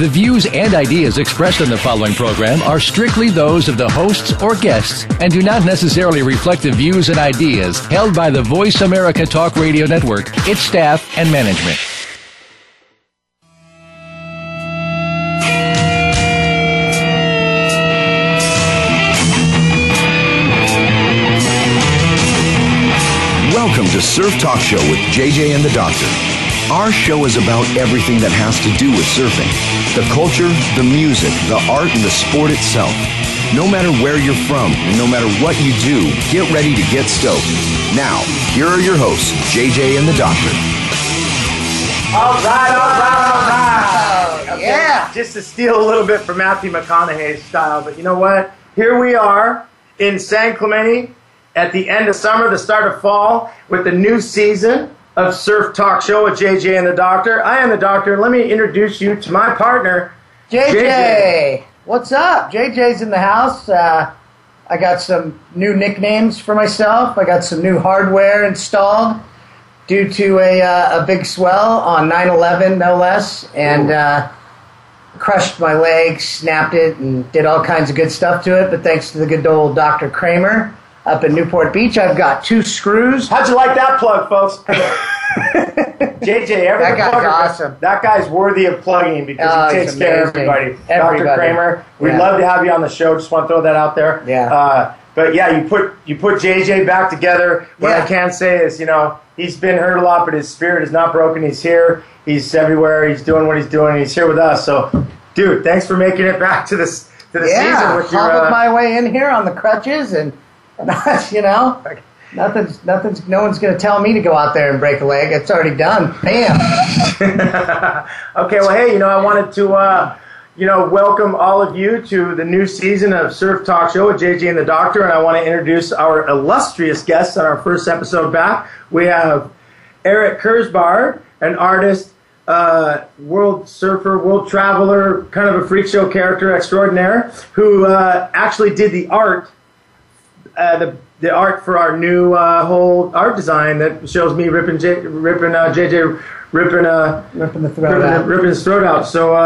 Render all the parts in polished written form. The views and ideas expressed on the following program are strictly those of the hosts or guests and do not necessarily reflect the views and ideas held by the Voice America Talk Radio Network, its staff, and management. Welcome to Surf Talk Show with JJ and the Doctor. Our show is about everything that has to do with surfing. The culture, the music, the art, and the sport itself. No matter where you're from and no matter what you do, get ready to get stoked. Now, here are your hosts, JJ and the Doctor. All right, all right, all right. Okay. Yeah. Just to steal a little bit from Matthew McConaughey's style, but you know what? Here we are in San Clemente, at the end of summer, the start of fall, with the new season of Surf Talk Show with JJ and the Doctor. I am the Doctor. Let me introduce you to my partner, JJ. What's up? JJ's in the house. I got some new nicknames for myself. I got some new hardware installed due to a big swell on 9/11, no less, and crushed my leg, snapped it, and did all kinds of good stuff to it. But thanks to the good old Dr. Kramer up in Newport Beach, I've got two screws. How'd you like that plug, folks? JJ, every plugger, awesome. That guy's worthy of plugging because he takes care of everybody. Dr. Kramer, we'd love to have you on the show. Just want to throw that out there. Yeah. But yeah, you put JJ back together. What I can say is, you know, he's been hurt a lot, but his spirit is not broken. He's here. He's everywhere. He's doing what he's doing. He's here with us. So, dude, thanks for making it back to this to the season with your. Yeah, my way in here on the crutches and. You know, no one's going to tell me to go out there and break a leg. It's already done. Bam. Okay, well, hey, you know, I wanted to, you know, welcome all of you to the new season of Surf Talk Show with JJ and the Doctor, and I want to introduce our illustrious guests on our first episode back. We have Eric Kurzbard, an artist, world surfer, world traveler, kind of a freak show character extraordinaire, who actually did the art. The art for our new whole art design that shows me ripping his throat out. So,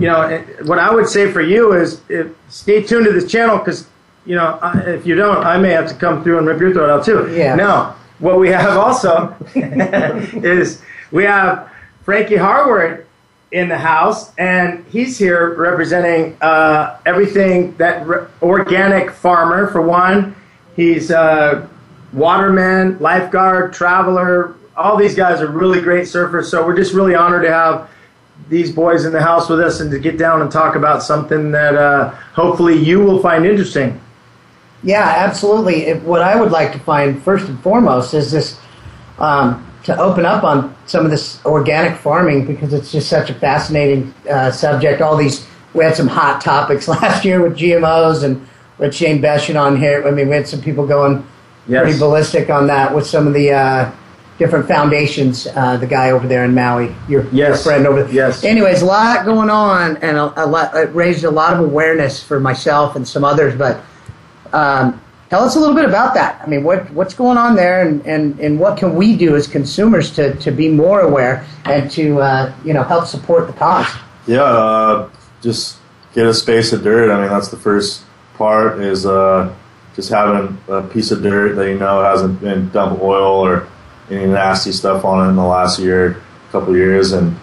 you know, what I would say for you is stay tuned to this channel because, you know, if you don't, I may have to come through and rip your throat out too. Yeah. Now, what we have also is we have Frankie Harward in the house, and he's here representing everything that organic farmer, for one. He's a waterman, lifeguard, traveler. All these guys are really great surfers, so we're just really honored to have these boys in the house with us and to get down and talk about something that hopefully you will find interesting. Yeah, absolutely. What I would like to find first and foremost is this to open up on some of this organic farming because it's just such a fascinating subject. We had some hot topics last year with GMOs and with Shane Beshin on here. I mean, we had some people going pretty ballistic on that with some of the different foundations, the guy over there in Maui, your friend over there. Yes. Anyways, a lot going on, and a lot, it raised a lot of awareness for myself and some others, but tell us a little bit about that. I mean, what's going on there, and what can we do as consumers to be more aware and to you know, help support the cause? Yeah, just get a space of dirt. I mean, that's the first part is just having a piece of dirt that you know hasn't been dumped oil or any nasty stuff on it in the last year, couple years, and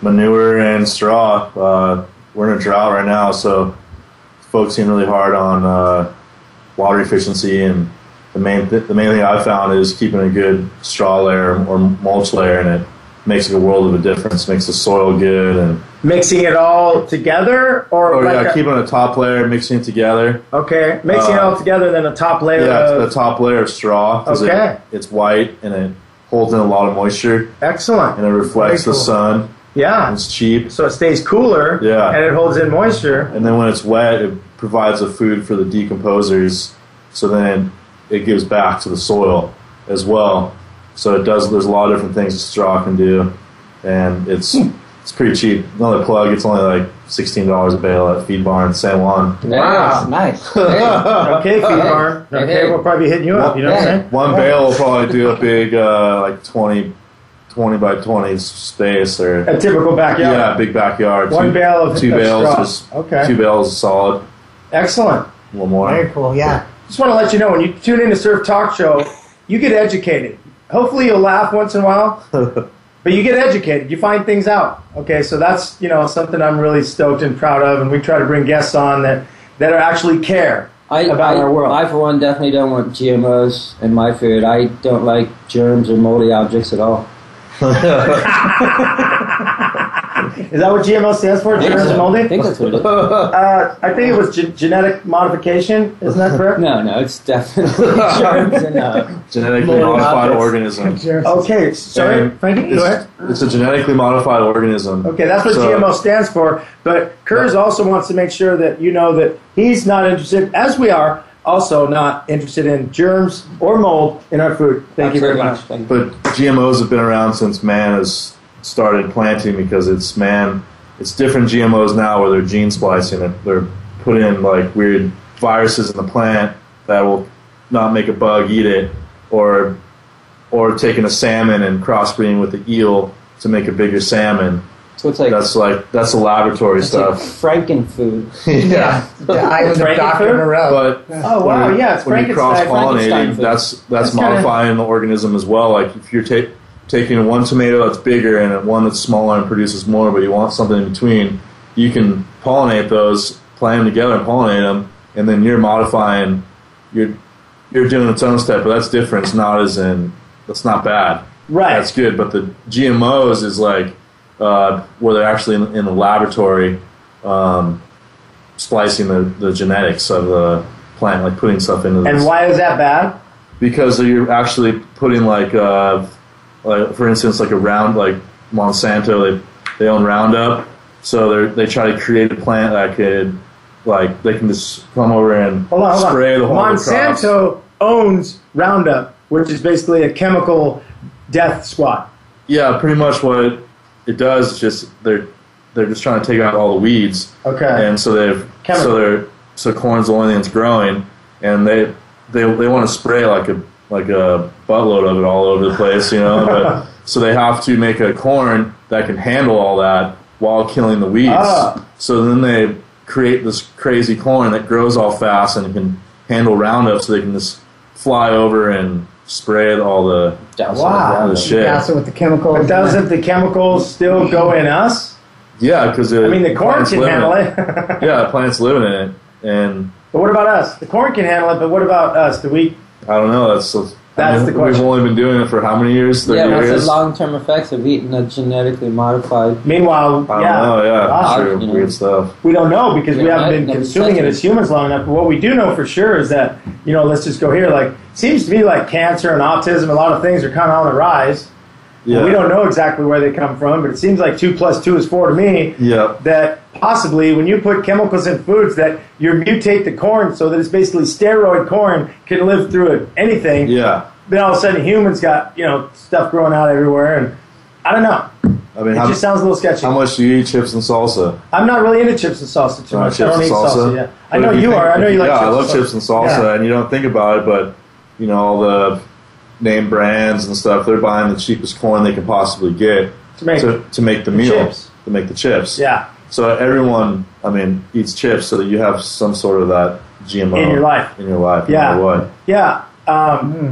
manure and straw. We're in a drought right now, so focusing really hard on water efficiency, and the main thing I've found is keeping a good straw layer or mulch layer, and it makes a world of a difference. Makes the soil good and mixing it all together, keeping a top layer, mixing it together. Okay, mixing it all together, then a top layer. Yeah, the top layer of straw. Okay, it's white and it holds in a lot of moisture. Excellent, and it reflects the sun. Yeah, and it's cheap, so it stays cooler. Yeah, and it holds in moisture. And then when it's wet, it provides the food for the decomposers. So then it gives back to the soil as well. So it does. There's a lot of different things the straw can do, and it's pretty cheap. Another plug. It's only like $16 a bale at Feed Barn in San Juan. Wow, nice. Hey. Okay, Feed Barn. Hey. Okay, we'll probably be hitting you up. You know what I'm saying? One bale will probably do a big like 20 by 20 space, or a typical backyard. Yeah, big backyard. One bale of two bales. Okay. Two bales is solid. Excellent. One more. Very cool. Yeah. Just want to let you know, when you tune in to Surf Talk Show, you get educated. Hopefully you'll laugh once in a while, but you get educated. You find things out. Okay, so that's, you know, something I'm really stoked and proud of, and we try to bring guests on that actually care about our world. I, for one, definitely don't want GMOs in my food. I don't like germs or moldy objects at all. Is that what GMO stands for? Germs and moldy? I think that's what it is. I think it was genetic modification. Isn't that correct? No, it's definitely germs and genetically modified organism. Okay, sorry, Frankie, go ahead. It's a genetically modified organism. Okay, that's what GMO stands for. But Kurz also wants to make sure that you know that he's not interested, as we are, also not interested in germs or mold in our food. Thank you very much. But GMOs have been around since man has started planting, because it's different GMOs now where they're gene splicing it. They're put in like weird viruses in the plant that will not make a bug eat it, or taking a salmon and crossbreeding with the eel to make a bigger salmon. So it's that's the laboratory stuff. Like Frankenfood. Yeah. The island of Dr. Moreau. But it's when you cross-pollinating, that's modifying the organism as well. Like if you're taking one tomato that's bigger and one that's smaller and produces more, but you want something in between, you can pollinate those, plant them together and pollinate them, and then you're modifying, you're doing its own step, but that's different. It's not as in, that's not bad. Right. That's good, but the GMOs is like where they're actually in the laboratory splicing the genetics of the plant, like putting stuff into this. And why is that bad? Because you're actually putting like, for instance, like Monsanto, they own Roundup, so they try to create a plant that could, like, they can just come over and spray the whole crop. Monsanto owns Roundup, which is basically a chemical death squad. Yeah, pretty much what it does is just they're just trying to take out all the weeds. Okay. And so corn's the only thing that's growing, and they want to spray like a buttload of it all over the place, you know. But so they have to make a corn that can handle all that while killing the weeds. So then they create this crazy corn that grows all fast and can handle Roundup, so they can just fly over and spray all the shit. Douse it with the chemicals. But doesn't the chemicals still go in us? Yeah, because the corn can handle it. Yeah, the plants live in it. But what about us? The corn can handle it, but what about us? Do we? I don't know. That's the question. We've only been doing it for how many years? 30 years? What's the long-term effects of eating a genetically modified... Meanwhile, weird stuff. We don't know, because we haven't been consuming it as humans long enough. But what we do know for sure is that, you know, let's just go here. Like, seems to be like cancer and autism, a lot of things are kind of on the rise. Yeah. We don't know exactly where they come from, but it seems like 2 + 2 is 4 to me. Yeah. That possibly when you put chemicals in foods, that you mutate the corn so that it's basically steroid corn, can live through it, anything. Yeah. Then all of a sudden humans got, you know, stuff growing out everywhere, and I don't know. I mean, it just sounds a little sketchy. How much do you eat chips and salsa? I'm not really into chips and salsa too much. I don't eat salsa. Yeah. I know you are. I know you like chips. Yeah, I love chips and salsa, and you don't think about it, but you know, all the name brands and stuff, they're buying the cheapest corn they can possibly get to make the chips. Yeah. So everyone, I mean, eats chips so that you have some sort of that GMO in your life. Yeah. No matter what. Yeah.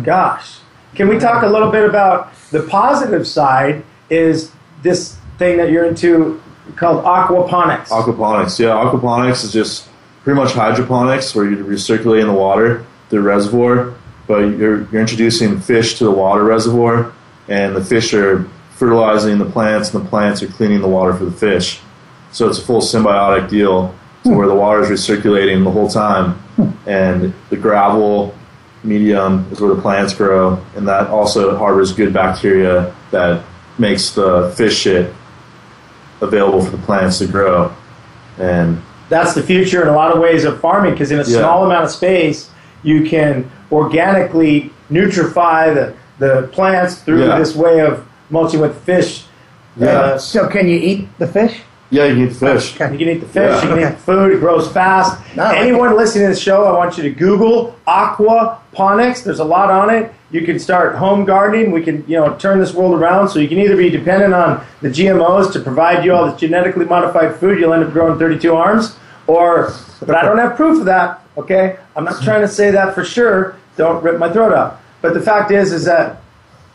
Gosh. Can we talk a little bit about the positive side? Is this thing that you're into called aquaponics? Aquaponics. Yeah. Aquaponics is just pretty much hydroponics, where you recirculate in the water through reservoir. But you're introducing fish to the water reservoir, and the fish are fertilizing the plants, and the plants are cleaning the water for the fish. So it's a full symbiotic deal where the water is recirculating the whole time, and the gravel medium is where the plants grow, and that also harbors good bacteria that makes the fish shit available for the plants to grow. And that's the future in a lot of ways of farming, because in a small amount of space, you can organically nutrify the the plants through this way of mulching with fish. So can you eat the fish? Yeah, you can eat the fish. Okay. You can eat the fish, you can eat the food, it grows fast. Anyone listening to the show, I want you to Google aquaponics. There's a lot on it. You can start home gardening. We can, you know, turn this world around. So you can either be dependent on the GMOs to provide you all this genetically modified food, you'll end up growing 32 arms, or, but I don't have proof of that, okay? I'm not trying to say that for sure. Don't rip my throat out. But the fact is that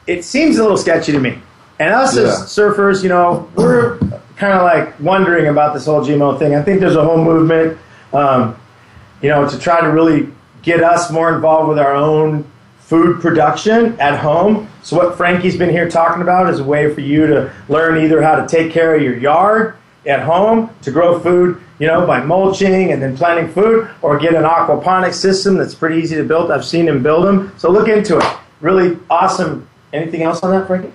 it seems a little sketchy to me. And us as surfers, you know, we're kind of like wondering about this whole GMO thing. I think there's a whole movement, you know, to try to really get us more involved with our own food production at home. So what Frankie's been here talking about is a way for you to learn either how to take care of your yard at home, to grow food, you know, by mulching and then planting food, or get an aquaponic system that's pretty easy to build. I've seen him build them. So look into it. Really awesome. Anything else on that, Frankie?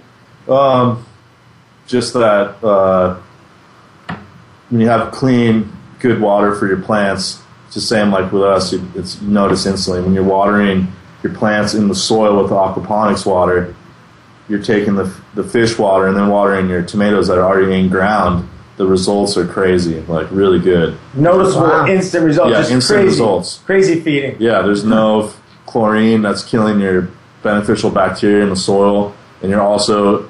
Just that when you have clean, good water for your plants, it's the same like with us. It's you notice instantly when you're watering your plants in the soil with the aquaponics water, you're taking the fish water and then watering your tomatoes that are already in ground. The results are crazy, like really good. Noticeable instant results. Yeah, just instant results. Crazy feeding. Yeah, there's no chlorine that's killing your beneficial bacteria in the soil, and you're also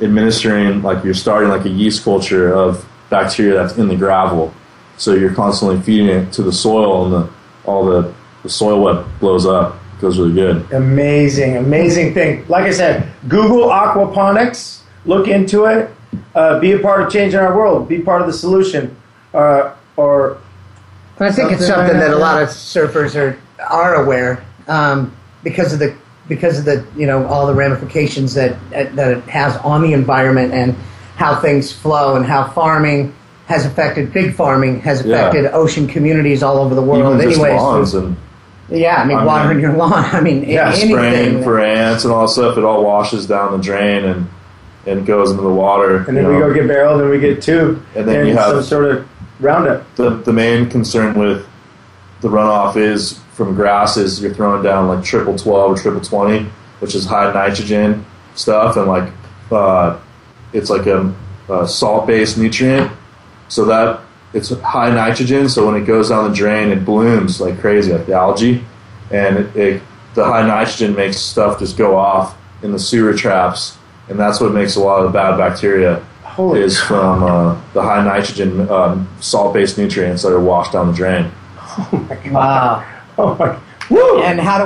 administering, like you're starting like a yeast culture of bacteria that's in the gravel. So you're constantly feeding it to the soil, and the soil web blows up. It goes really good. Amazing, amazing thing. Like I said, Google aquaponics, look into it. Be a part of changing our world. Be part of the solution. I think it's something that a lot of surfers are aware because of the you know, all the ramifications that it has on the environment and how things flow and how farming has affected big farming has affected ocean communities all over the world. Even anyways, lawns and watering your lawn. I mean, anything. Spraying for ants and all that stuff. It all washes down the drain and goes into the water. And then we go get barreled and we get tubed. And then you have some sort of Roundup. The main concern with the runoff is from grasses, you're throwing down like triple 12 or triple 20, which is high nitrogen stuff. And like it's like a salt-based nutrient. So that it's high nitrogen. So when it goes down the drain, it blooms like crazy, like the algae. And the high nitrogen makes stuff just go off in the sewer traps. And that's what makes a lot of the bad bacteria from the high nitrogen salt-based nutrients that are washed down the drain. Oh my God! Wow! Oh my! Woo! And how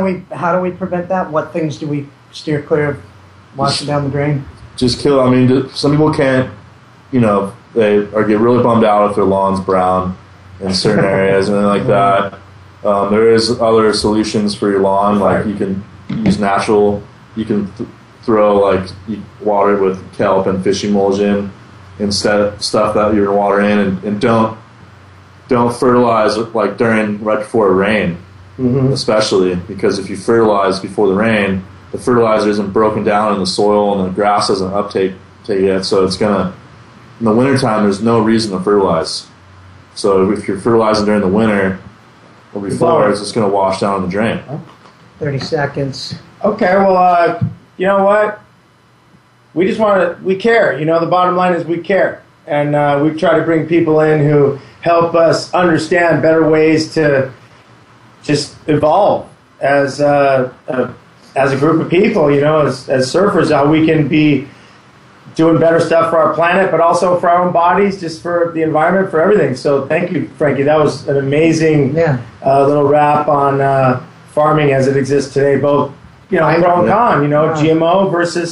do we prevent that? What things do we steer clear of washing down the drain? Just kill. I mean, some people can't. You know, they get really bummed out if their lawn's brown in certain areas and like that. There is other solutions for your lawn, like you can use natural. You can. Throw like water with kelp and fish emulsion instead of stuff that you're watering in, and don't fertilize like right before a rain, especially because if you fertilize before the rain, the fertilizer isn't broken down in the soil and the grass doesn't uptake it. So it's gonna in the wintertime there's no reason to fertilize. So if you're fertilizing during the winter or before, it's just gonna wash down in the drain. 30 seconds. Okay, well. You know what? We care. You know, the bottom line is we care. And we try to bring people in who help us understand better ways to just evolve as a group of people, you know, as surfers, how we can be doing better stuff for our planet, but also for our own bodies, just for the environment, for everything. So thank you, Frankie. That was an amazing little wrap on farming as it exists today, both. You know, pro and con, you know, GMO versus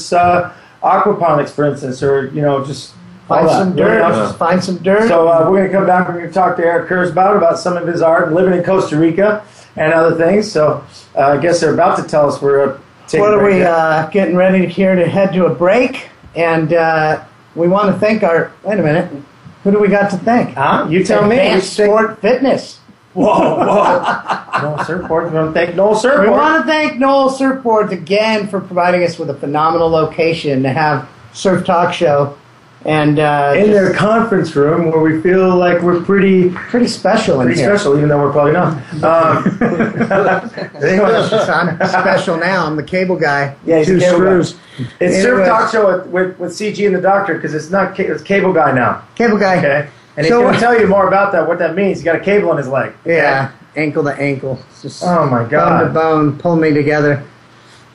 aquaponics, for instance, or, you know, just find some dirt. So we're going to come back and we're going to talk to Eric Kurzbard about some of his art and living in Costa Rica and other things. So I guess they're about to tell us we're taking a break. What are we getting ready here to head to a break? And we want to thank wait a minute, who do we got to thank? You tell me. Advanced Sport Fitness. Whoa. Noel Surfboard. We want to thank Noel Surfboard again for providing us with a phenomenal location to have Surf Talk Show And in their conference room, where we feel like we're pretty special in here. Special, even though we're probably not. I'm special now. I'm the cable guy. Yeah, he's two screws. It's Surf Talk Show with CG and the Doctor, because it's not it's cable guy now. Cable guy. Okay. And he's going to tell you more about that. What that means? He's got a cable in his leg. Yeah, okay? Ankle to ankle. It's just oh my god, bone to bone, pull me together.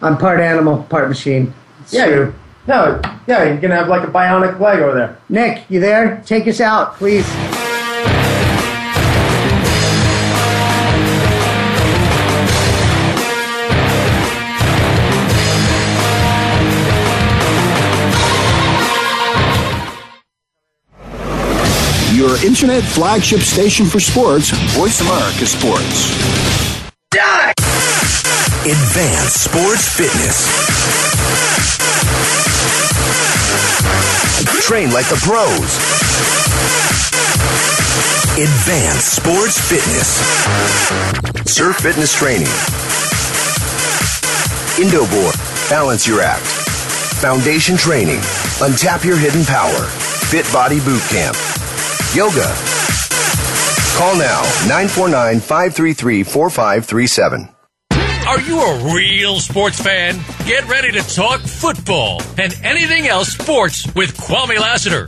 I'm part animal, part machine. It's true. No, yeah, you're going to have like a bionic leg over there. Nick, you there? Take us out, please. Your internet flagship station for sports, Voice America Sports. Die! Advanced Sports Fitness. Train like the pros. Advanced Sports Fitness. Surf Fitness Training. Indoboard. Balance your act. Foundation Training. Untap your hidden power. Fit Body Boot Camp. Yoga. Call now. 949-533-4537. Are you a real sports fan? Get ready to talk football and anything else sports with Kwame Lassiter.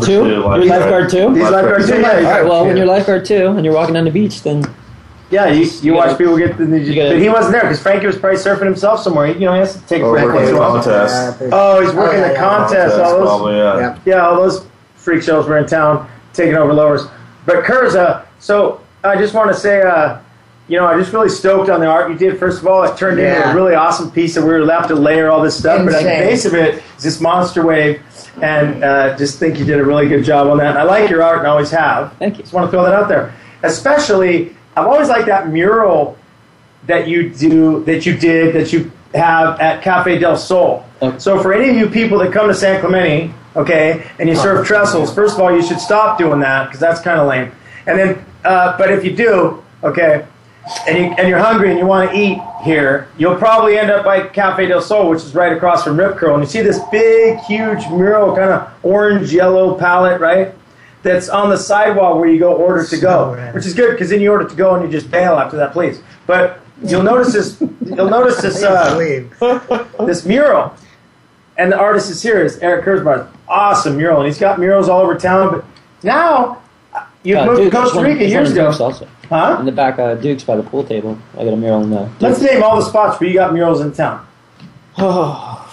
2. You're lifeguard 2? He's lifeguard 2, yeah. All right, well, when you're lifeguard 2 and you're walking on the beach, then... Yeah, you watch people get... But he wasn't there because Frankie was probably surfing himself somewhere. He has to take a break. He's working the contest. All those freak shows were in town taking over lowers. But Kurza, so I just want to say, I'm just really stoked on the art you did. First of all, it turned into a really awesome piece that we were left to layer all this stuff. Insane. But at the base of it is this monster wave, and just think you did a really good job on that. And I like your art and always have. Thank you. Just want to throw that out there. Especially, I've always liked that mural that you have at Cafe del Sol. Okay. So for any of you people that come to San Clemente, okay, and you surf trestles, first of all, you should stop doing that because that's kind of lame. And then, but if you do, okay, and you're hungry and you want to eat here, you'll probably end up by Cafe del Sol, which is right across from Rip Curl. And you see this big, huge mural, kind of orange-yellow palette, right, that's on the sidewalk where you go order to go, which is good because then you order to go and you just bail after that, please. But you'll notice this. You'll notice this. This mural. And the artist is Eric Kurzbard. Awesome mural. And he's got murals all over town. But now, you've moved to Costa Rica years ago. Also. Huh? In the back Duke's by the pool table. I got a mural in the Duke's. Let's name all the spots where you got murals in town. Well,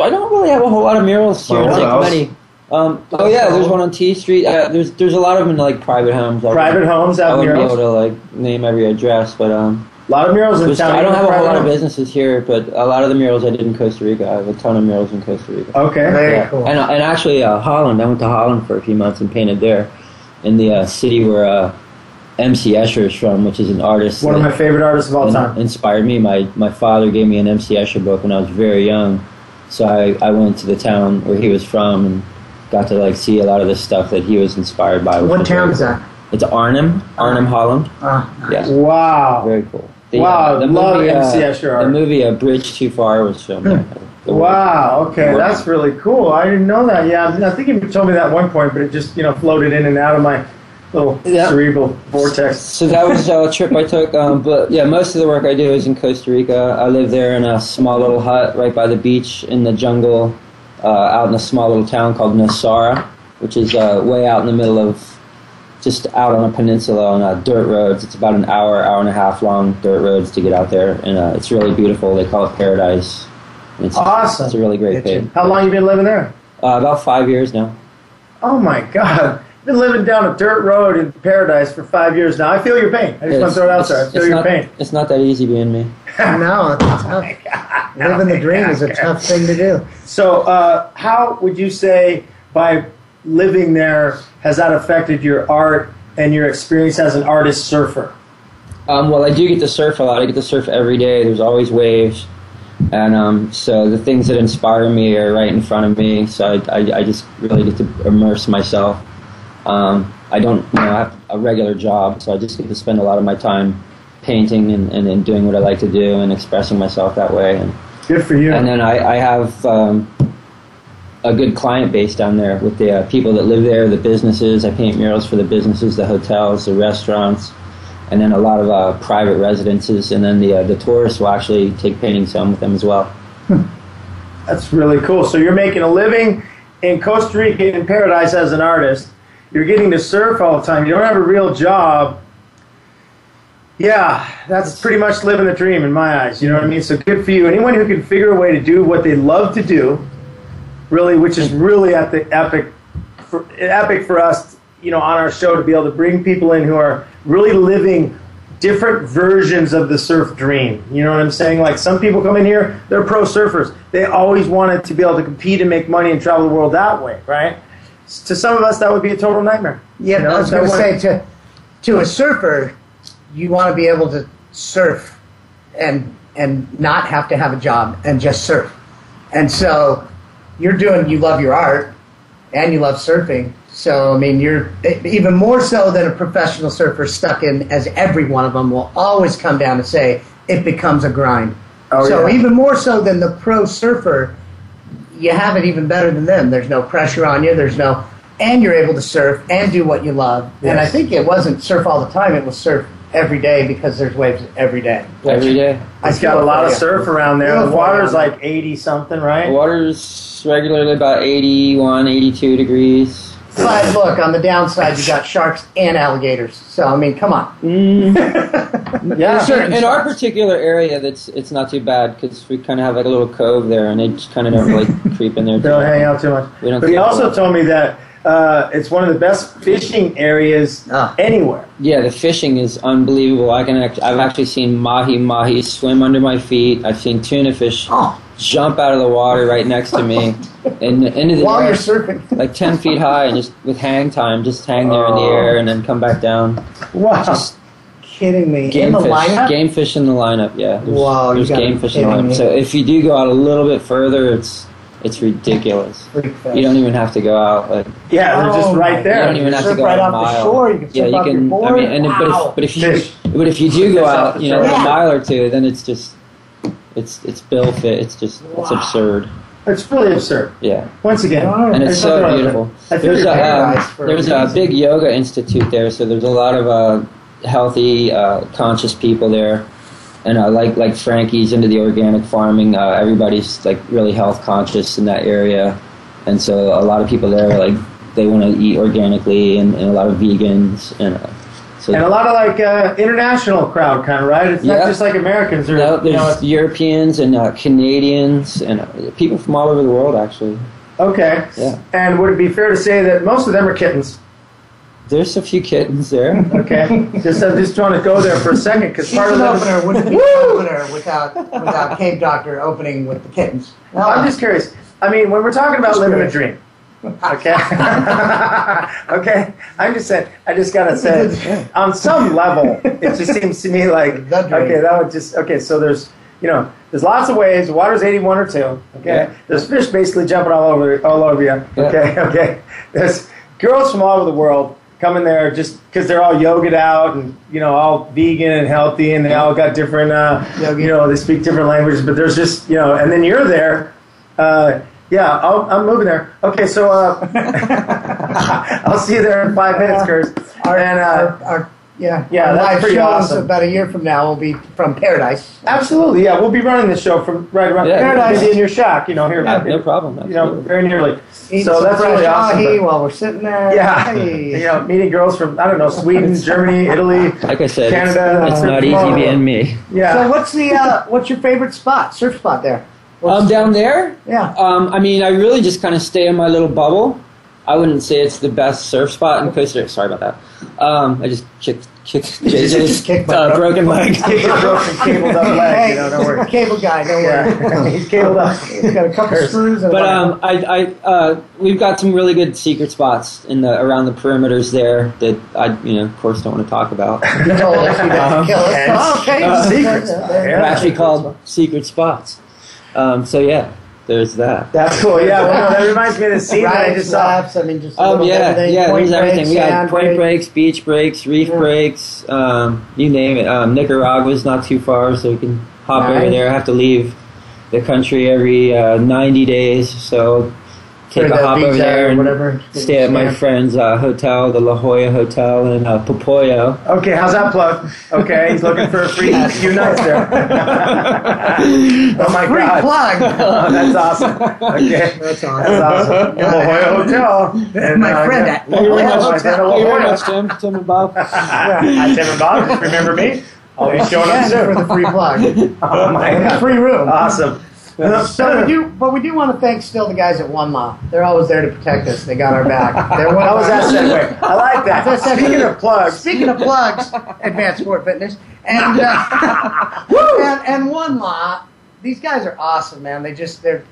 I don't really have a whole lot of murals here. Many. There's one on T Street. There's a lot of them in like private homes. I wouldn't be able to like name every address, but a lot of murals in town. I don't have a whole lot of businesses here, but a lot of the murals I did in Costa Rica. I have a ton of murals in Costa Rica. Okay, very cool. And actually, Holland. I went to Holland for a few months and painted there, in the city where M. C. Escher is from, which is an artist. One of my favorite artists of all time. Inspired me. My father gave me an M. C. Escher book when I was very young, so I went to the town where he was from and got to like see a lot of the stuff that he was inspired by. What town is that? It's Arnhem, Holland. Nice. Yeah. Wow. Very cool. The movie A Bridge Too Far was filmed there. Wow, okay, that's really cool. I didn't know that. Yeah, I think you told me that at one point, but it just floated in and out of my little cerebral vortex. So that was a trip I took. But yeah, most of the work I do is in Costa Rica. I live there in a small little hut right by the beach in the jungle, out in a small little town called Nosara, which is way out in the middle of... just out on a peninsula on dirt roads. It's about an hour and a half long dirt roads to get out there, and it's really beautiful. They call it paradise. It's awesome. It's a really great thing. How long you been living there? About 5 years now. Oh my God! Been living down a dirt road in paradise for 5 years now. I feel your pain. I just want to throw it out there. I feel your pain. It's not that easy being me. No, it's tough. Living the dream is a tough thing to do. So, how would you say by living there, has that affected your art and your experience as an artist surfer? Well, I do get to surf a lot. I get to surf every day. There's always waves. And so the things that inspire me are right in front of me. So I just really get to immerse myself. I don't have a regular job, so I just get to spend a lot of my time painting and doing what I like to do and expressing myself that way. And good for you. And then I have... a good client base down there with the people that live there, the businesses. I paint murals for the businesses, the hotels, the restaurants, and then a lot of private residences. And then the tourists will actually take paintings home with them as well. That's really cool. So you're making a living in Costa Rica in paradise as an artist. You're getting to surf all the time. You don't have a real job. Yeah, that's pretty much living the dream in my eyes. You know what I mean? So good for you. Anyone who can figure a way to do what they love to do, really, which is really at the epic for us, on our show to be able to bring people in who are really living different versions of the surf dream. You know what I'm saying? Like some people come in here, they're pro surfers. They always wanted to be able to compete and make money and travel the world that way, right? To some of us, that would be a total nightmare. Yeah, I was going to say, to a surfer, you want to be able to surf and not have to have a job and just surf. And so you love your art and you love surfing. So, I mean, you're even more so than a professional surfer stuck in, as every one of them will always come down to say, it becomes a grind. Oh, so yeah. Even more so than the pro surfer, you have it even better than them. There's no pressure on you. And you're able to surf and do what you love. Yes. And I think it wasn't surf all the time. It was surf every day because there's waves every day. Every day. It's got a lot of surf around there. The water's like 80-something, right? The water's regularly about 81, 82 degrees. But look, on the downside, you got sharks and alligators. So, I mean, come on. Yeah, sure. In our particular area, it's not too bad because we kind of have like a little cove there, and they just kind of don't really creep in there. Don't hang out too much. But he also told me that it's one of the best fishing areas anywhere. Yeah, the fishing is unbelievable. I've actually seen mahi-mahi swim under my feet. I've seen tuna fish jump out of the water right next to me. And into the while you're surfing, like 10 feet high, and just with hang time, just hang there in the air and then come back down. Wow. Just kidding me. Game fish in the lineup, yeah. There's game fish in the lineup. So if you do go out a little bit further, it's ridiculous. You don't even have to go out. Like, yeah, they're just right there. You don't even have to go right out off the shore. You can surf off your board. I mean, and but if you do go out, a mile or two, then it's just it's bill fit. It's just it's absurd. It's really absurd. Yeah. Once again. And it's so beautiful. There's a big yoga institute there, so there's a lot of healthy, conscious people there. And like Frankie's into the organic farming. Everybody's like really health conscious in that area. And so a lot of people there, like, they want to eat organically and a lot of vegans. And a lot of like international crowd kind of, right? It's not just like Americans. There's Europeans and Canadians and people from all over the world, actually. Okay. Yeah. And would it be fair to say that most of them are kittens? There's a few kittens there. Okay. I'm just trying to go there for a second because part of the opener wouldn't be an opener without Cave Doctor opening with the kittens. No, I'm just curious. I mean, when we're talking about living a dream. Okay. Okay. I'm just saying. I just gotta say, on some level, it just seems to me like So there's lots of waves. The water's 81 or 2. Okay. Yeah. There's fish basically jumping all over you. Okay. Yeah. Okay. There's girls from all over the world coming there just because they're all yogaed out and all vegan and healthy, and they all got different they speak different languages. But there's just and then you're there. Yeah, I'm moving there. Okay, so I'll see you there in 5 minutes, Curtis. Our live shows awesome. About a year from now will be from Paradise. Absolutely, yeah. We'll be running the show from right around Paradise in your shack, here. Yeah, no problem. Absolutely. Very nearly. Eat so that's really awesome. While we're sitting there. Yeah. Hey. Meeting girls from, I don't know, Sweden, Germany, Italy, like I said, Canada. It's not easy being me. Yeah. So what's your favorite spot, surf spot there? Down there? Yeah. I mean, I really just kind of stay in my little bubble. I wouldn't say it's the best surf spot in Costa Rica. Sorry about that. I just kicked my broken leg. Kicked a broken cabled up leg. Hey, don't worry. Cable guy, don't worry. He's cabled up. He's got a couple screws. But we've got some really good secret spots around the perimeters there that I, of course, don't want to talk about. You told us you didn't kill us. Secret spots. They're actually called secret spots. There's that. That's cool. Yeah, that reminds me of the scene that I just saw. I mean, just everything. Yeah, there's everything. We had point breaks, beach breaks, reef breaks, you name it. Nicaragua's not too far, so we can hop over there. I have to leave the country every 90 days, so take a hop over there and stay at my friend's hotel, the La Jolla Hotel in Popoyo. Okay, how's that plug? Okay, he's looking for a free few nights there. Oh my free God! Free plug. Oh, that's awesome. Okay, that's awesome. La Jolla Hotel. And my friend at La Jolla Hotel. You very much, Tim and Bob. Hi, Tim and Bob. Remember me? Always showing up there for the free plug. Oh my God! Free room. Awesome. But we do want to thank still the guys at One Mile. They're always there to protect us. They got our back. How was that segue? I like that. Speaking of plugs, Advanced Sport Fitness and and One Mile. These guys are awesome, man. They took care of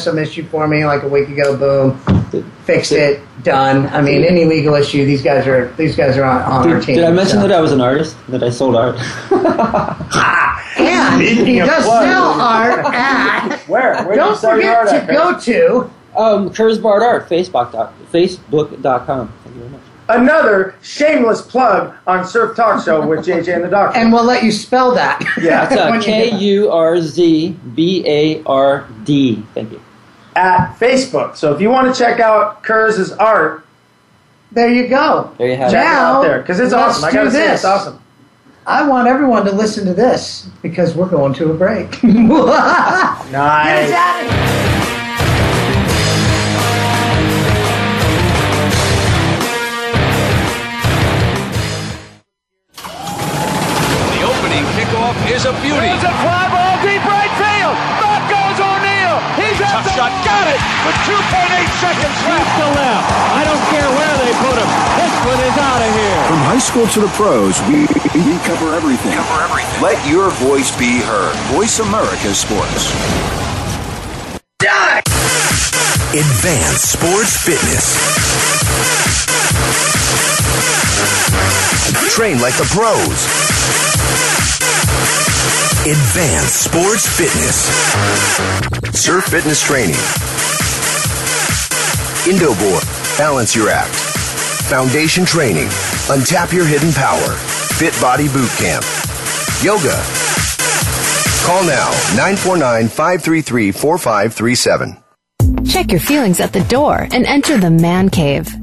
some issue for me like a week ago. Boom, fixed it, done. I mean, any legal issue, these guys are on our team. Did I mention that I was an artist? That I sold art? And he does sell art at... Where? Don't forget to go to... Kurzbard Art, Facebook.com. Thank you very much. Another shameless plug on Surf Talk Show with JJ and the Doctor. And we'll let you spell that. Yeah, it's KURZBARD. Thank you. At Facebook. So if you want to check out Kurz's art... There you go. There you have it. Check it out there, because it's awesome. I got to say, it's awesome. I want everyone to listen to this, because we're going to a break. Nice. The opening kickoff is a beauty. It's a fly ball deep right field. Back goes O'Neal. He's at the shot. Got it with 2.8 seconds left to left. I don't care where they put him. This one is out of here. From high school to the pros, we cover everything. Let your voice be heard. Voice America Sports. Die! Advanced Sports Fitness. Train like the pros. Advanced Sports Fitness. Surf fitness training. Indoboard. Balance your act. Foundation Training. Untap your hidden power. Fit Body Boot Camp. Yoga. Call now. 949-533-4537. Check your feelings at the door and enter the man cave.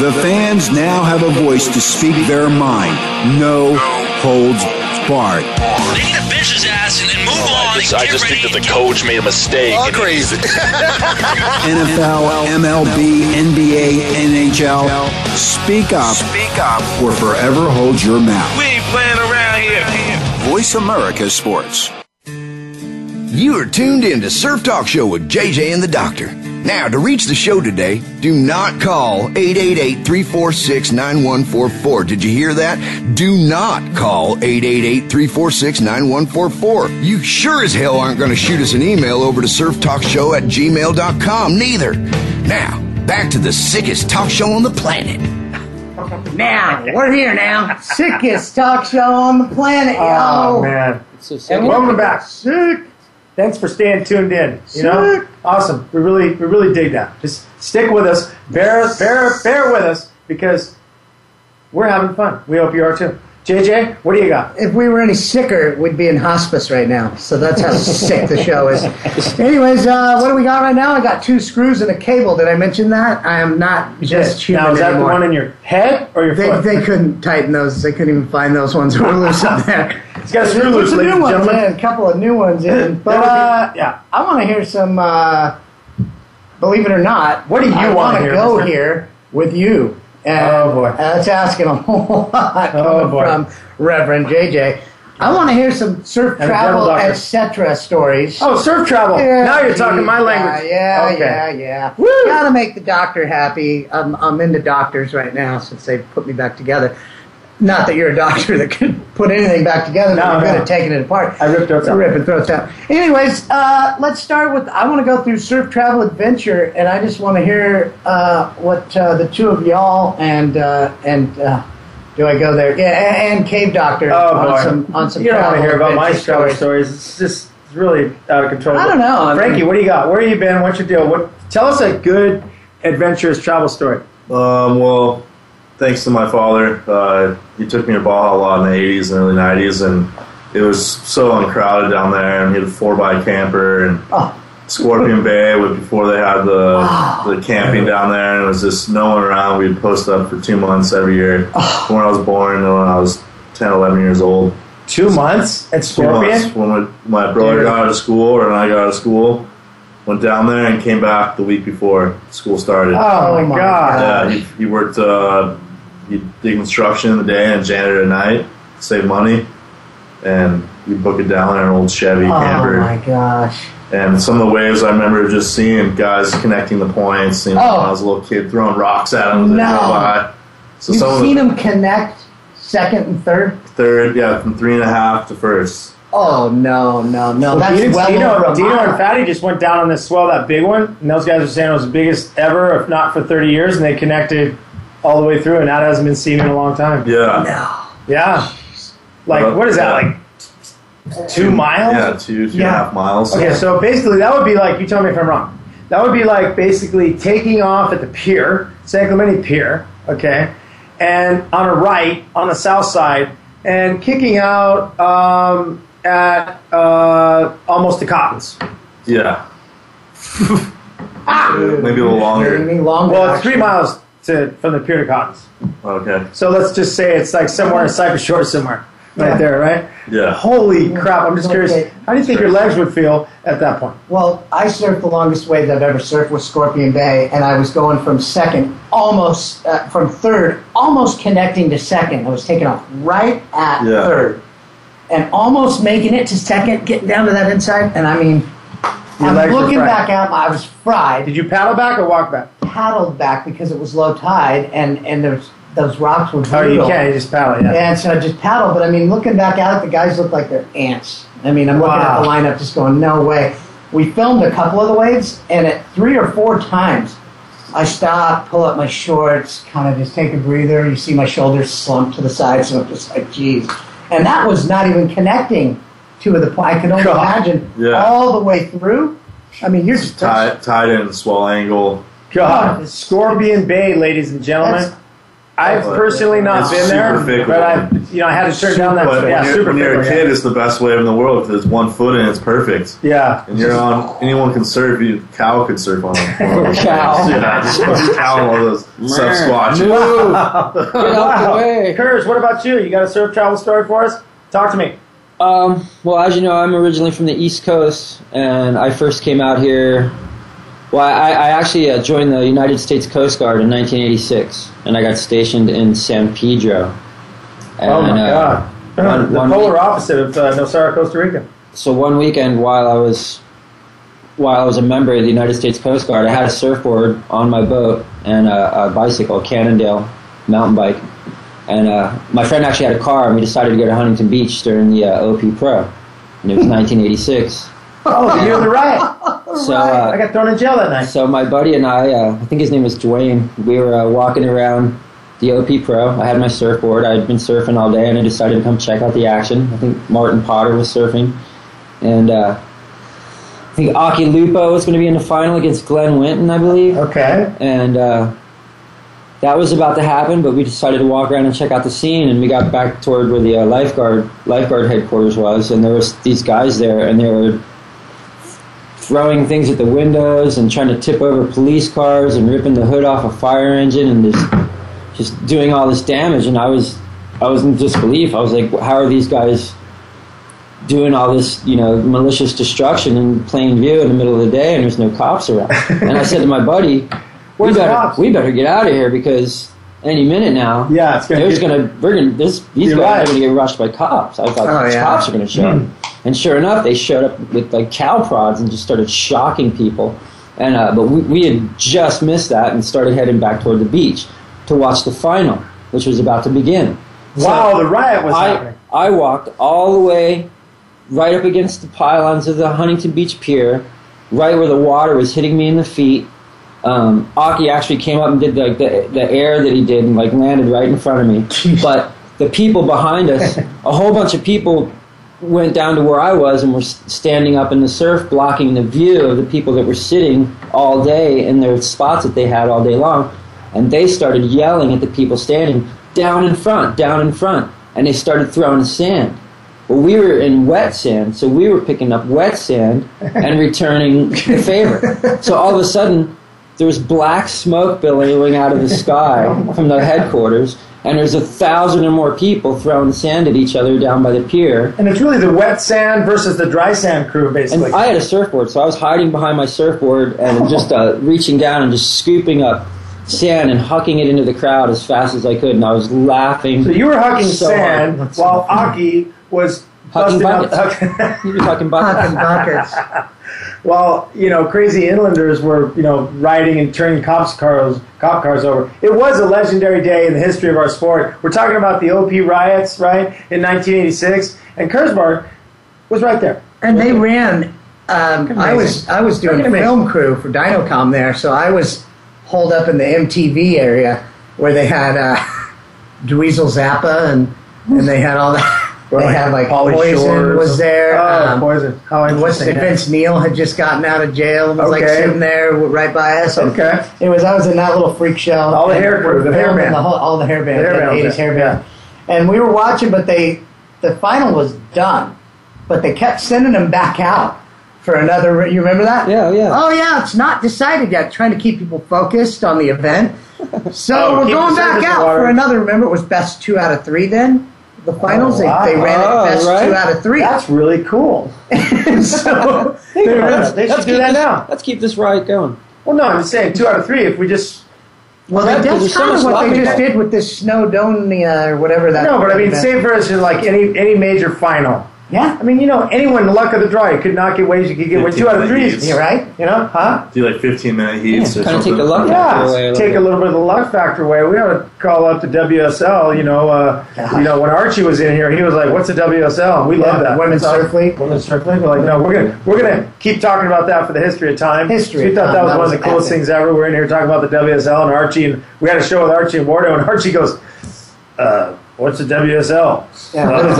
The fans now have a voice to speak their mind. No holds barred. Leave the bitch's ass and move on. I just think that the coach made a mistake. All crazy. NFL, MLB, NBA, NHL. Speak up. Speak up. Or forever hold your mouth. We ain't playing around here. Voice America Sports. You are tuned in to Surf Talk Show with JJ and the Doctor. Now, to reach the show today, do not call 888-346-9144. Did you hear that? Do not call 888-346-9144. You sure as hell aren't going to shoot us an email over to surftalkshow@gmail.com, neither. Now, back to the sickest talk show on the planet. Now, we're here now. Sickest talk show on the planet, y'all. Oh, man. It's so sick. And welcome back. Sick. Thanks for staying tuned in. You know, awesome. We really dig that. Just stick with us. Bear with us, because we're having fun. We hope you are too. JJ, what do you got? If we were any sicker, we'd be in hospice right now. So that's how sick the show is. Anyways, what do we got right now? I got 2 screws and a cable. Did I mention that? I am not just human anymore. Now, is that anymore. The one in your head or your foot? They couldn't tighten those. They couldn't even find those ones. We're loose up there. It's got a screw loose, ladies and gentlemen. A couple of new ones in. But, yeah. I want to hear some, believe it or not, what do you want to hear? I want to go here with you. And, oh, boy. That's asking a whole lot from Reverend JJ. I want to hear some surf travel, etc. stories. Oh, surf travel. Yeah, now you're talking my language. Yeah. Woo! Gotta make the doctor happy. I'm into doctors right now since they put me back together. Not that you're a doctor that could put anything back together. No, you're good at taking it apart. I ripped throats out. Rip and throats out. Anyways, let's start with, I want to go through surf travel adventure, and I just want to hear what the two of y'all and do I go there? Yeah, and Cave Doctor on some you don't want to hear about my travel stories. It's just really out of control. I don't know. Frankie, what do you got? Where have you been? What's your deal? Tell us a good adventurous travel story. Well, thanks to my father, he took me to Baja a lot in the 80s and early 90s, and it was so uncrowded down there, and he had a 4x camper and Scorpion Bay before they had the camping down there, and it was just no one around. We'd post up for 2 months every year, from when I was born to when I was 10, 11 years old. 2 months at Scorpion? 2 months. When my brother got out of school, or I got out of school, went down there and came back the week before school started. Oh, my God. Yeah, he worked, he did construction in the day and janitor at night, save money, and we book it down in an old Chevy camper. Oh, my gosh. And some of the waves I remember just seeing guys connecting the points, you know, when I was a little kid throwing rocks at them. No. So you've seen them connect second and third? Third, yeah, from 3.5 to first. Oh, no. That's Dino and Fatty just went down on this swell, that big one, and those guys were saying it was the biggest ever, if not for 30 years, and they connected all the way through, and that hasn't been seen in a long time. Yeah. No. Yeah. Like, what is that, like? 2 miles? Yeah, two and a half miles. Okay, so basically that would be like, you tell me if I'm wrong, that would be like basically taking off at the pier, San Clemente Pier, okay, and on a right, on the south side, and kicking out at almost the Cottons. Yeah. Maybe a little longer. Well, it's 3 miles from the pier to Cottons. Okay. So let's just say it's like somewhere in Cypress Shore somewhere. Right there, right? Yeah. Holy crap. I'm just curious. How do you think your legs would feel at that point? Well, I surfed the longest wave I've ever surfed was Scorpion Bay, and I was going from second, almost, from third, almost connecting to second. I was taking off right at third and almost making it to second, getting down to that inside. And I mean, I'm looking back at I was fried. Did you paddle back or walk back? Paddled back because it was low tide, and there's those rocks were brutal. Oh, you can't. You just paddle, yeah. And so I just paddled. But, I mean, looking back at it, the guys look like they're ants. I mean, I'm looking at the lineup just going, no way. We filmed a couple of the waves, and at 3 or 4 times, I stop, pull up my shorts, kind of just take a breather. You see my shoulders slump to the side, so I'm just like, geez. And that was not even connecting to the point. I can only imagine all the way through. I mean, you're just tied in, swell angle. God. Scorpion Bay, ladies and gentlemen. I've personally not been there, but I had to turn down that. When you're a kid, it's the best wave in the world because it's 1 foot and it's perfect. Yeah, and you're on. Anyone can surf. Cow could surf on it. Cow, yeah, just cow and all those sub squatches. Move, get out the way. Kurz, what about you? You got a surf travel story for us? Talk to me. Well, as you know, I'm originally from the East Coast, and I first came out here. Well, I actually joined the United States Coast Guard in 1986, and I got stationed in San Pedro. And, oh, my God. The polar opposite of Nosara, Costa Rica. So one weekend while I was a member of the United States Coast Guard, I had a surfboard on my boat and a bicycle, Cannondale mountain bike. And my friend actually had a car, and we decided to go to Huntington Beach during the OP Pro, and it was 1986. Oh, you're the right. So I got thrown in jail that night. So my buddy and I think his name was Dwayne, we were walking around the OP Pro. I had my surfboard. I had been surfing all day, and I decided to come check out the action. I think Martin Potter was surfing. And I think Aki Lupo was going to be in the final against Glenn Winton, I believe. Okay. And that was about to happen, but we decided to walk around and check out the scene, and we got back toward where the lifeguard headquarters was, and there was these guys there, and they were throwing things at the windows and trying to tip over police cars and ripping the hood off a fire engine and just doing all this damage. And I was in disbelief. I was like, how are these guys doing all this, malicious destruction in plain view in the middle of the day and there's no cops around? And I said to my buddy, we better get out of here because any minute now, these guys are going to get rushed by cops. I thought cops are going to show up. And sure enough, they showed up with like cow prods and just started shocking people. And but we had just missed that and started heading back toward the beach to watch the final, which was about to begin. Wow, so the riot was happening. I walked all the way right up against the pylons of the Huntington Beach Pier, right where the water was hitting me in the feet. Aki actually came up and did like the air that he did and like landed right in front of me. But the people behind us, a whole bunch of people, went down to where I was and were standing up in the surf blocking the view of the people that were sitting all day in their spots that they had all day long, and they started yelling at the people standing down in front, and they started throwing sand. Well, we were in wet sand, so we were picking up wet sand and returning the favor. So all of a sudden, there was black smoke billowing out of the sky from the headquarters, and there's 1,000 or more people throwing sand at each other down by the pier. And it's really the wet sand versus the dry sand crew, basically. And I had a surfboard, so I was hiding behind my surfboard and just reaching down and just scooping up sand and hucking it into the crowd as fast as I could, and I was laughing. So you were hucking sand while Aki was hucking buckets. He was hucking buckets. While crazy inlanders were riding and turning cop cars over. It was a legendary day in the history of our sport. We're talking about the OP riots, right, in 1986, and Kurzbard was right there. And they ran. I was doing a film crew for Dinocom there, so I was holed up in the MTV area where they had Dweezil Zappa and they had all that. They had like Poison was there. Oh, Poison! Vince Neil had just gotten out of jail and was like sitting there right by us. Okay. Anyways, I was in that little freak show. All the hair crew, the hair band, all the hair band, the '80s hair band. Yeah. And we were watching, but the final was done, but they kept sending them back out for another. You remember that? Yeah, yeah. Oh yeah, it's not decided yet. Trying to keep people focused on the event, so we're going back out for another. Remember, it was best 2 out of 3 then. The finals, they ran it best 2 out of 3. That's really cool. So they should do that now. Let's keep this riot going. Well, no, I'm just saying 2 out of 3. If we just that's kind of what they just did with this Snowdonia or whatever that. No, but I mean, say for instance, like any major final. Yeah, I mean, anyone luck of the draw, you could not get waves, you could get 2 out of 3s. Yeah, right? Do like 15-minute heats or something. Take the luck factor away. Take a little bit of the luck factor away. We ought to call up the WSL. When Archie was in here, he was like, "What's the WSL?" We love that. Women's Surf League. We're like, no, we're gonna keep talking about that for the history of time. So we thought that was one of the coolest things ever. We're in here talking about the WSL and Archie, and we had a show with Archie and Wardo, and Archie goes, "What's the WSL? Yeah, what's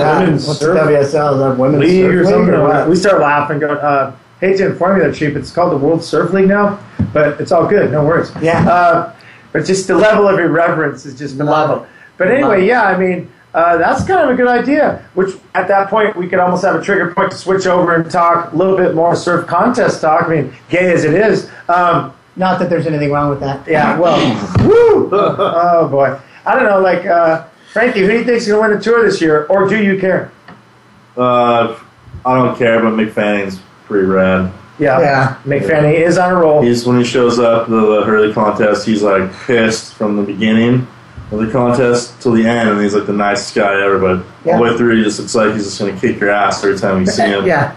the WSL? Is that women's league surf or something?" We start laughing, going, "Hate to inform you that, Chief, it's called the World Surf League now, but it's all good. No worries." Yeah. But just the level of irreverence is just phenomenal. But anyway, I mean, that's kind of a good idea. Which at that point we could almost have a trigger point to switch over and talk a little bit more surf contest talk. I mean, gay as it is, not that there's anything wrong with that. Yeah. Well, woo! Oh boy, I don't know, like. Frankie, who do you think is going to win the tour this year, or do you care? I don't care, but Mick Fanning's pretty rad. Yeah. Mick Fanning is on a roll. When he shows up to the Hurley contest, he's like pissed from the beginning of the contest till the end, and he's like the nicest guy ever, but all the way through, he just looks like he's just going to kick your ass every time you see him. Yeah.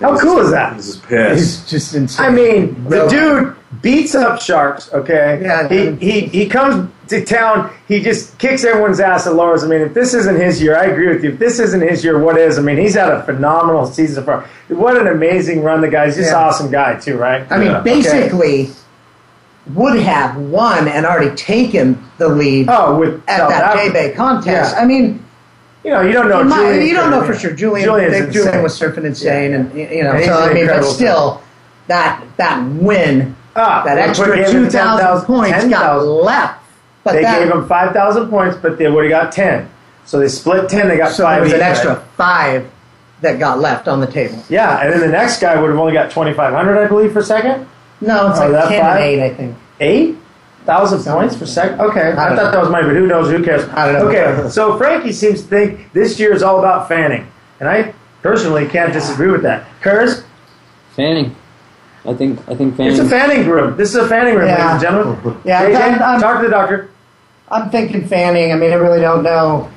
How cool is that? He's just pissed. He's just insane. I mean, the dude beats up sharks, okay? Yeah. He comes to town, he just kicks everyone's ass at Laura's. I mean, if this isn't his year, I agree with you. If this isn't his year, what is? I mean, he's had a phenomenal season so far. What an amazing run. The guy's just an awesome guy, too, right? I mean, basically would have won and already taken the lead at that Bay contest. Yeah. I mean... you don't know. You don't know for sure. Julian was surfing insane, and but still, that win, that extra 2,000 points got left. But they gave him 5,000 points, but they would have got 10. So they split 10. They got 5. So there was an extra 5 that got left on the table. Yeah, and then the next guy would have only got 2,500, I believe, for second. No, it's like 10 and 8, I think. 8,000 points per second? Okay. I thought that was mine, but who knows? Who cares? I don't know. Okay, so Frankie seems to think this year is all about Fanning, and I personally can't disagree with that. Kurz? Fanning. I think Fanning. It's a Fanning room. This is a Fanning room, ladies and gentlemen. Yeah. JJ, talk to the doctor. I'm thinking Fanning. I mean, I really don't know.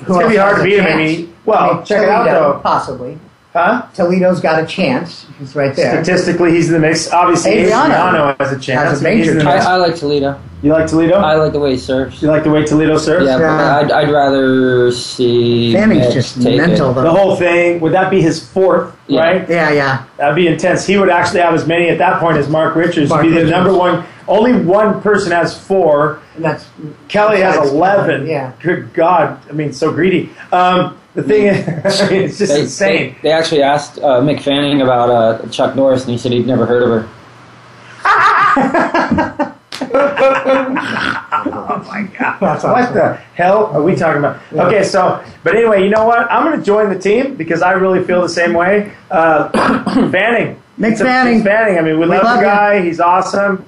It's going to be hard to beat him. Check Toledo, it out, though. Possibly. Huh? Toledo's got a chance. He's right there. Statistically, he's in the mix. Obviously, Adriano has a chance. Has a major chance. I like Toledo. You like Toledo? I like the way he serves. You like the way Toledo serves? Yeah, but I'd rather see... Fanning's just mental, though. The whole thing. Would that be his fourth, right? Yeah. That'd be intense. He would actually have as many at that point as Mark Richards. He'd be the number one. Only one person has 4. And that's Kelly has 11. Yeah. Good God. I mean, so greedy. The thing is, it's just insane. They actually asked Mick Fanning about Chuck Norris, and he said he'd never heard of her. Oh, my my God, what the hell are we talking about? Yeah. Okay, so, but anyway, you know what? I'm going to join the team because I really feel the same way. Fanning. Mick Fanning. Fanning. I mean, we love the guy. He's awesome.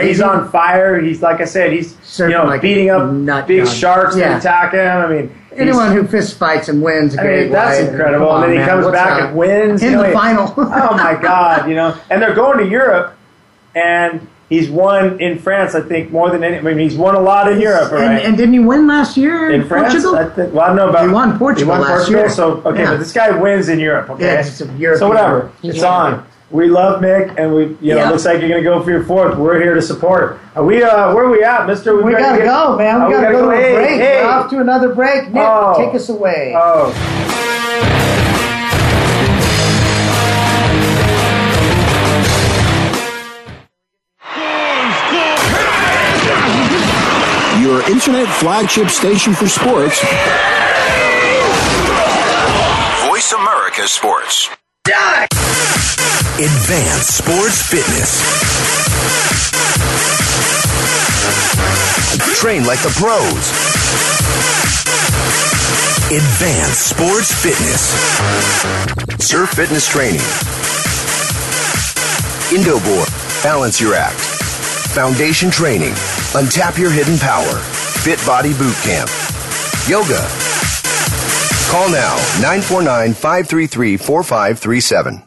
He's on fire. He's, like I said, he's beating up big sharks that attack him. I mean, anyone who fist fights and wins, that's incredible. And then he comes back and wins in the final. Oh my God, And they're going to Europe, and he's won in France, I think, more than any. I mean, he's won a lot in Europe, right? And didn't he win last year in France? Portugal? I don't know about. He won Portugal last year. So but this guy wins in Europe. Okay, yeah, it's so whatever, it's on. We love Mick, and we, looks like you're going to go for your fourth. We're here to support. Are we, where are we at, mister? We got to go, man. We got to go to a break. Hey. We're off to another break. Nick, take us away. Your internet flagship station for sports. Voice America Sports. Die! Advanced Sports Fitness. Train like the pros. Advanced Sports Fitness. Surf Fitness Training. Indoboard. Balance your act. Foundation Training. Untap your hidden power. Fit Body Boot Camp. Yoga. Call now, 949-533-4537.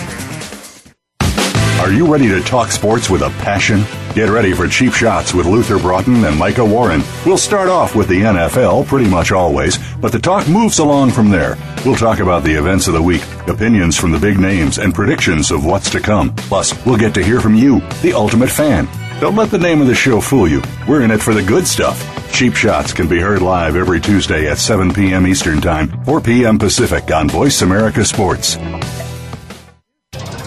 Are you ready to talk sports with a passion? Get ready for Cheap Shots with Luther Broughton and Micah Warren. We'll start off with the NFL pretty much always, but the talk moves along from there. We'll talk about the events of the week, opinions from the big names, and predictions of what's to come. Plus, we'll get to hear from you, the ultimate fan. Don't let the name of the show fool you. We're in it for the good stuff. Cheap Shots can be heard live every Tuesday at 7 p.m. Eastern Time, 4 p.m. Pacific on Voice America Sports.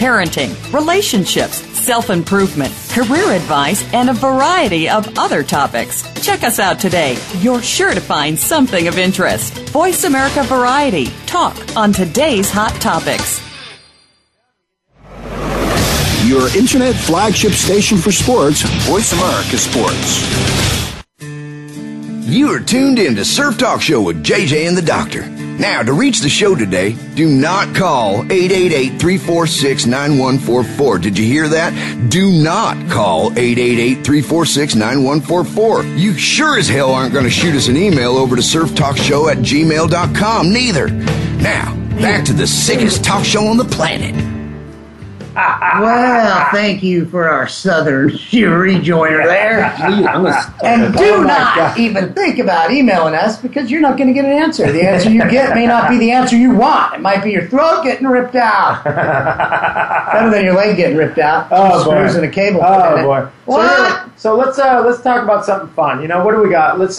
parenting, relationships, self-improvement, career advice, and a variety of other topics. Check us out today. You're sure to find something of interest. Voice America Variety. Talk on today's hot topics. Your internet flagship station for sports, Voice America Sports. You are tuned in to Surf Talk Show with JJ and the Doctor. Now, to reach the show today, do not call 888-346-9144. Did you hear that? Do not call 888-346-9144. You sure as hell aren't going to shoot us an email over to surftalkshow@gmail.com, neither. Now, back to the sickest talk show on the planet. Well, thank you for our Southern rejoiner there. And do not even think about emailing us because you're not going to get an answer. The answer you get may not be the answer you want. It might be your throat getting ripped out. Better than your leg getting ripped out. Oh, screws in a cable. Oh, boy. What? So let's talk about something fun. You know, what do we got? Let's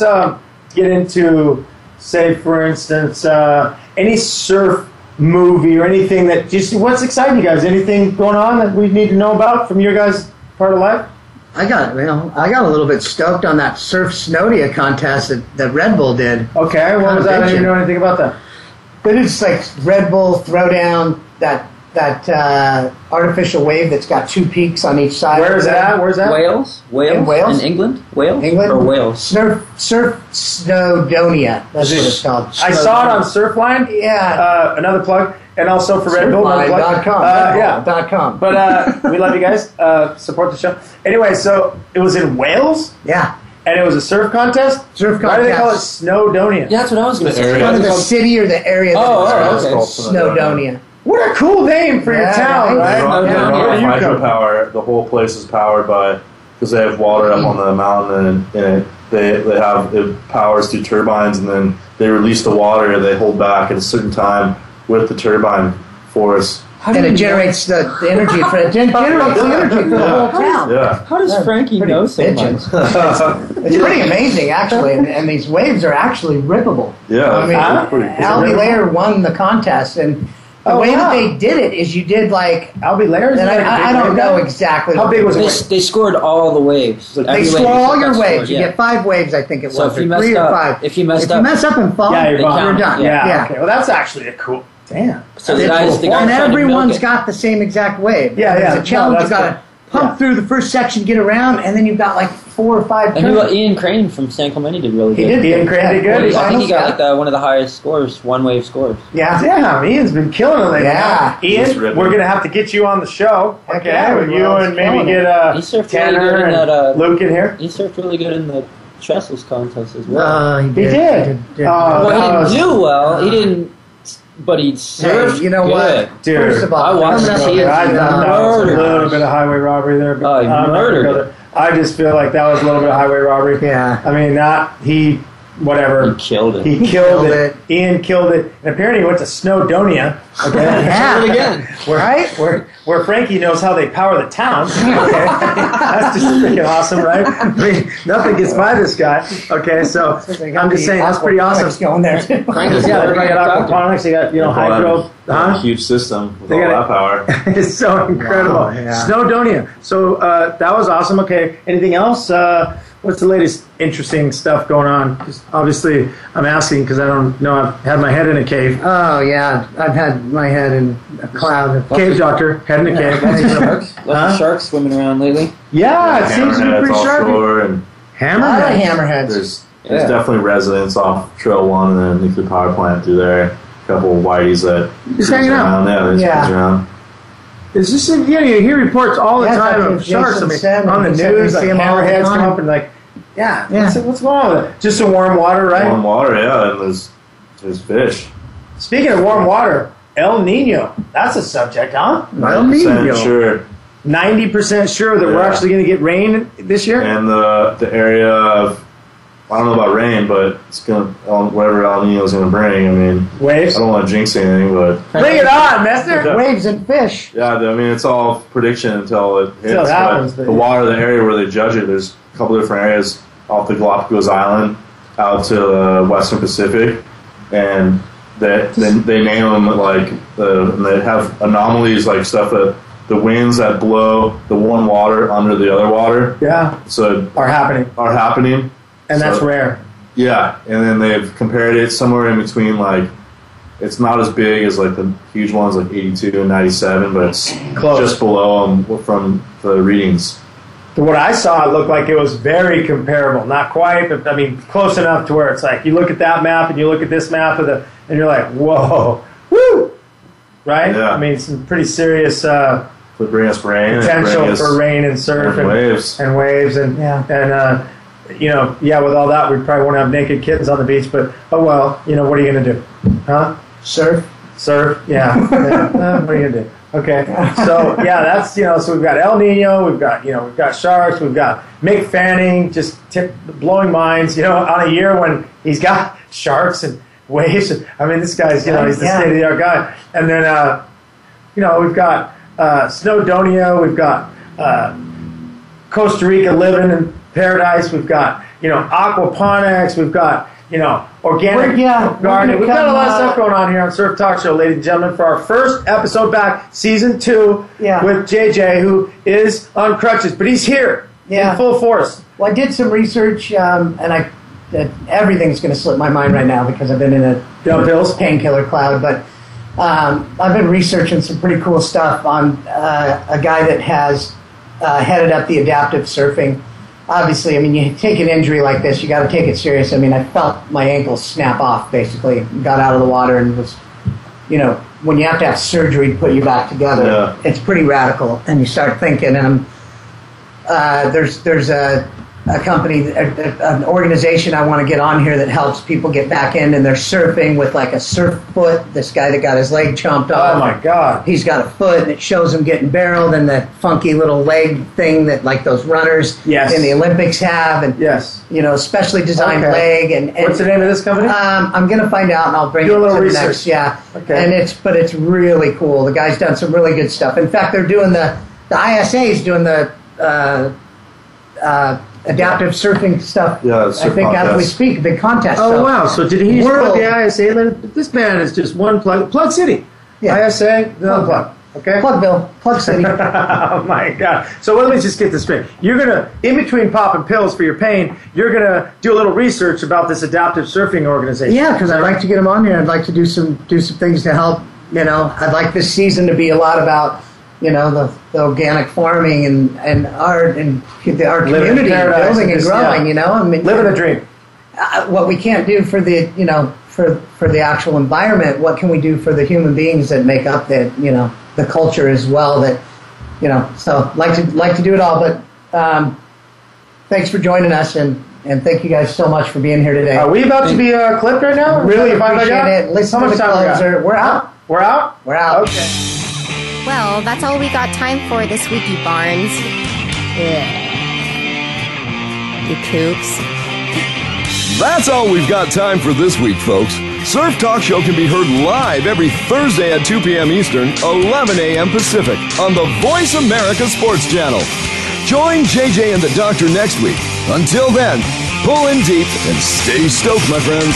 get into, say, for instance, any surf movie or anything that just, what's exciting you guys? Anything going on that we need to know about from your guys' part of life? I got a little bit stoked on that Surf Snowdia contest that Red Bull did. Okay, what was that? I didn't know anything about that. But it's like Red Bull Throwdown, that artificial wave that's got two peaks on each side. Where's that? Wales. In England? Or Wales? Surf Snowdonia. That's what it's called. I saw it on Surfline. Yeah. Another plug. And also for Red Bull. Surfline.com. .com. But we love you guys. Support the show. Anyway, so it was in Wales? Yeah. And it was a surf contest? Why do they call it Snowdonia? Yeah, that's what I was going to say. It's kind of the city or the area that it's called. Snowdonia. What a cool name for your town, right? Micropower. The whole place is powered by, because they have water up on the mountain, and it powers through turbines, and then they release the water. They hold back at a certain time with the turbine force. And it generates the energy for the whole town. Yeah. How does Frankie know so much? It's pretty amazing, actually. And these waves are actually rippable. Yeah, I mean, Albie Layer won the contest, and the way that they did it is you did like Albie Layer's. And I don't know exactly how big was it. They scored all the waves. They score all your waves. You get 5 waves, I think it was, or 3 or 5. If you mess up and fall, you're done. Yeah. Okay. Well, that's actually a cool. Damn. So and everyone's got the same exact wave. Yeah. It's a challenge. You've got to pump through the first section, get around, and then you've got like 4 or 5 turns. And Ian Crane from San Clemente did really good. Ian Crane did good. I think he got like one of the highest scores, one-wave scores. Yeah, Ian's been killing it. Ian, we're going to have to get you on the show. Okay, with you and maybe get Tanner and Luke in here. He surfed really good in the trestles contest as well. He did. Well, he didn't do well. He didn't. But he served. Hey, you know good. What? Dude, first of all, I watched that. I was a little bit of highway robbery there. But murdered. I just feel like that was a little bit of highway robbery. Yeah. I mean, whatever. He killed it. He killed it. Ian killed it. And apparently he went to Snowdonia. Okay. Right? Where Frankie knows how they power the town. Okay. That's just freaking awesome, right? I mean, nothing gets by this guy. Okay, so I'm just saying that's pretty awesome. Going there. Frankie's everybody got aquaponics. They got, hydro. Huh? Huge system with all that power. It's so incredible. Wow, yeah. Snowdonia. So that was awesome. Okay, anything else? What's the latest interesting stuff going on? Just obviously, I'm asking because I don't know. I've had my head in a cave. Oh, yeah. I've had my head in a cloud. Cave doctor. Head in a cave. Lots of sharks swimming around lately. Yeah, it seems to be pretty sharp. Hammerheads. There's definitely residents off Trail 1 and the nuclear power plant through there. Couple of whiteys that just hanging out. Around. It's just you hear reports all the time of sharks. I mean, on the news, like hammerheads come up and like, what's going on with it? Just some warm water, right? Warm water, yeah. And there's fish. Speaking of warm water, El Nino. That's a subject, huh? El Nino. Sure. 90% sure that we're actually going to get rain this year. And the area of. I don't know about rain, but it's going to, whatever El Nino's going to bring, I mean, waves. I don't want to jinx anything, but... Bring it on, mister! Waves and fish. Yeah, I mean, it's all prediction until it hits. It happens, but the water, the area where they judge it, there's a couple different areas off the Galapagos Island out to the Western Pacific, and they name them, like, and they have anomalies, like stuff that... The winds that blow the warm water under the other water. Yeah. So... Are happening. And that's rare. Yeah, and then they've compared it somewhere in between, like, it's not as big as, like, the huge ones, like 82 and 97, but it's close. Just below them from the readings. What I saw, it looked like it was very comparable. Not quite, but, I mean, close enough to where it's like, you look at that map and you look at this map, and you're like, whoa, woo! Right? Yeah. I mean, some pretty serious... bring us rain. Potential for rain and surf and waves. With all that, we probably won't have naked kittens on the beach, but, what are you going to do? Huh? Surf, what are you going to do? Okay. So, that's, so we've got El Nino, we've got sharks, we've got Mick Fanning just blowing minds, on a year when he's got sharks and waves. I mean, this guy's, he's the state-of-the-art guy. And then, we've got Snowdonia, we've got Costa Rica living and paradise, we've got, aquaponics, we've got, organic gardening. We've got a lot of stuff going on here on Surf Talk Show, ladies and gentlemen, for our first episode back, season 2, with JJ, who is on crutches, but he's here in full force. Well, I did some research, and everything's going to slip my mind right now because I've been in a painkiller cloud, but I've been researching some pretty cool stuff on a guy that has headed up the adaptive surfing. Obviously, I mean, you take an injury like this, you got to take it serious. I mean, I felt my ankle snap off, basically. Got out of the water and was, when you have to have surgery to put you back together, it's pretty radical. And you start thinking, and there's a a company, an organization I want to get on here that helps people get back in, and they're surfing with like a surf foot. This guy that got his leg chomped off. Oh, my God. He's got a foot, and it shows him getting barreled, and the funky little leg thing that like those runners in the Olympics have. And you know, specially designed leg. And what's the name of this company? I'm going to find out, and I'll bring you to the next. Yeah. Okay. And it's really cool. The guy's done some really good stuff. In fact, they're doing the ISA is doing the adaptive surfing stuff. Yeah, surf I think contest. As we speak, the contest. Oh, so wow! So did he work the ISA? This man is just one plug city. Yeah. ISA, no plug. Okay. Plugville, Plug City. Oh my God! So let me just get this straight. You're gonna, in between popping pills for your pain, you're gonna do a little research about this adaptive surfing organization. Yeah, because I'd like to get them on here. I'd like to do some things to help. You know, I'd like this season to be a lot about, you know, the organic farming and art and our community building and growing. Yeah. You know, I mean, living a dream. What we can't do for the for the actual environment, what can we do for the human beings that make up the the culture as well? That so like to do it all. But thanks for joining us, and thank you guys so much for being here today. Are we about to be clipped right now? Really appreciate it. Listen to the closer. We're out. We're out. We're out. Okay. Well, that's all we got time for this week, you Barnes. Yeah. You kooks. That's all we've got time for this week, folks. Surf Talk Show can be heard live every Thursday at 2 p.m. Eastern, 11 a.m. Pacific on the Voice America Sports Channel. Join JJ and the Doctor next week. Until then, pull in deep and stay stoked, my friends.